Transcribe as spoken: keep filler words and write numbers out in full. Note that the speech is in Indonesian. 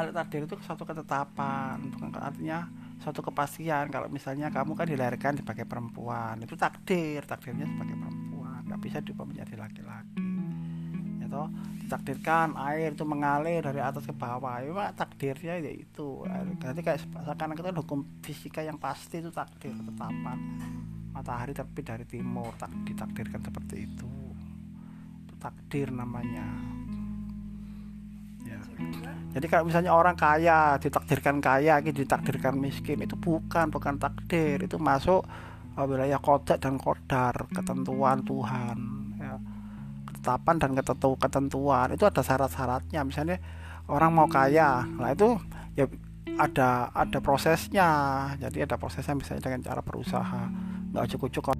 Kalau takdir itu suatu ketetapan, artinya suatu kepastian. Kalau misalnya kamu kan dilahirkan sebagai perempuan, itu takdir, takdirnya sebagai perempuan, nggak bisa diubah menjadi laki-laki. Ya toh, ditakdirkan air itu mengalir dari atas ke bawah, itu takdirnya ya itu. Nanti kayak seakan-akan kita hukum fisika yang pasti itu takdir, ketetapan. Matahari terbit dari timur, tak ditakdirkan seperti itu. Itu takdir namanya. Jadi kalau misalnya orang kaya ditakdirkan kaya, ditakdirkan miskin, itu bukan bukan takdir, itu masuk wilayah qada dan qadar, ketentuan Tuhan, ya. Ketetapan dan ketentuan itu ada syarat-syaratnya. Misalnya orang mau kaya, nah itu ya ada ada prosesnya. Jadi ada prosesnya misalnya dengan cara berusaha, nggak cukup-cukup.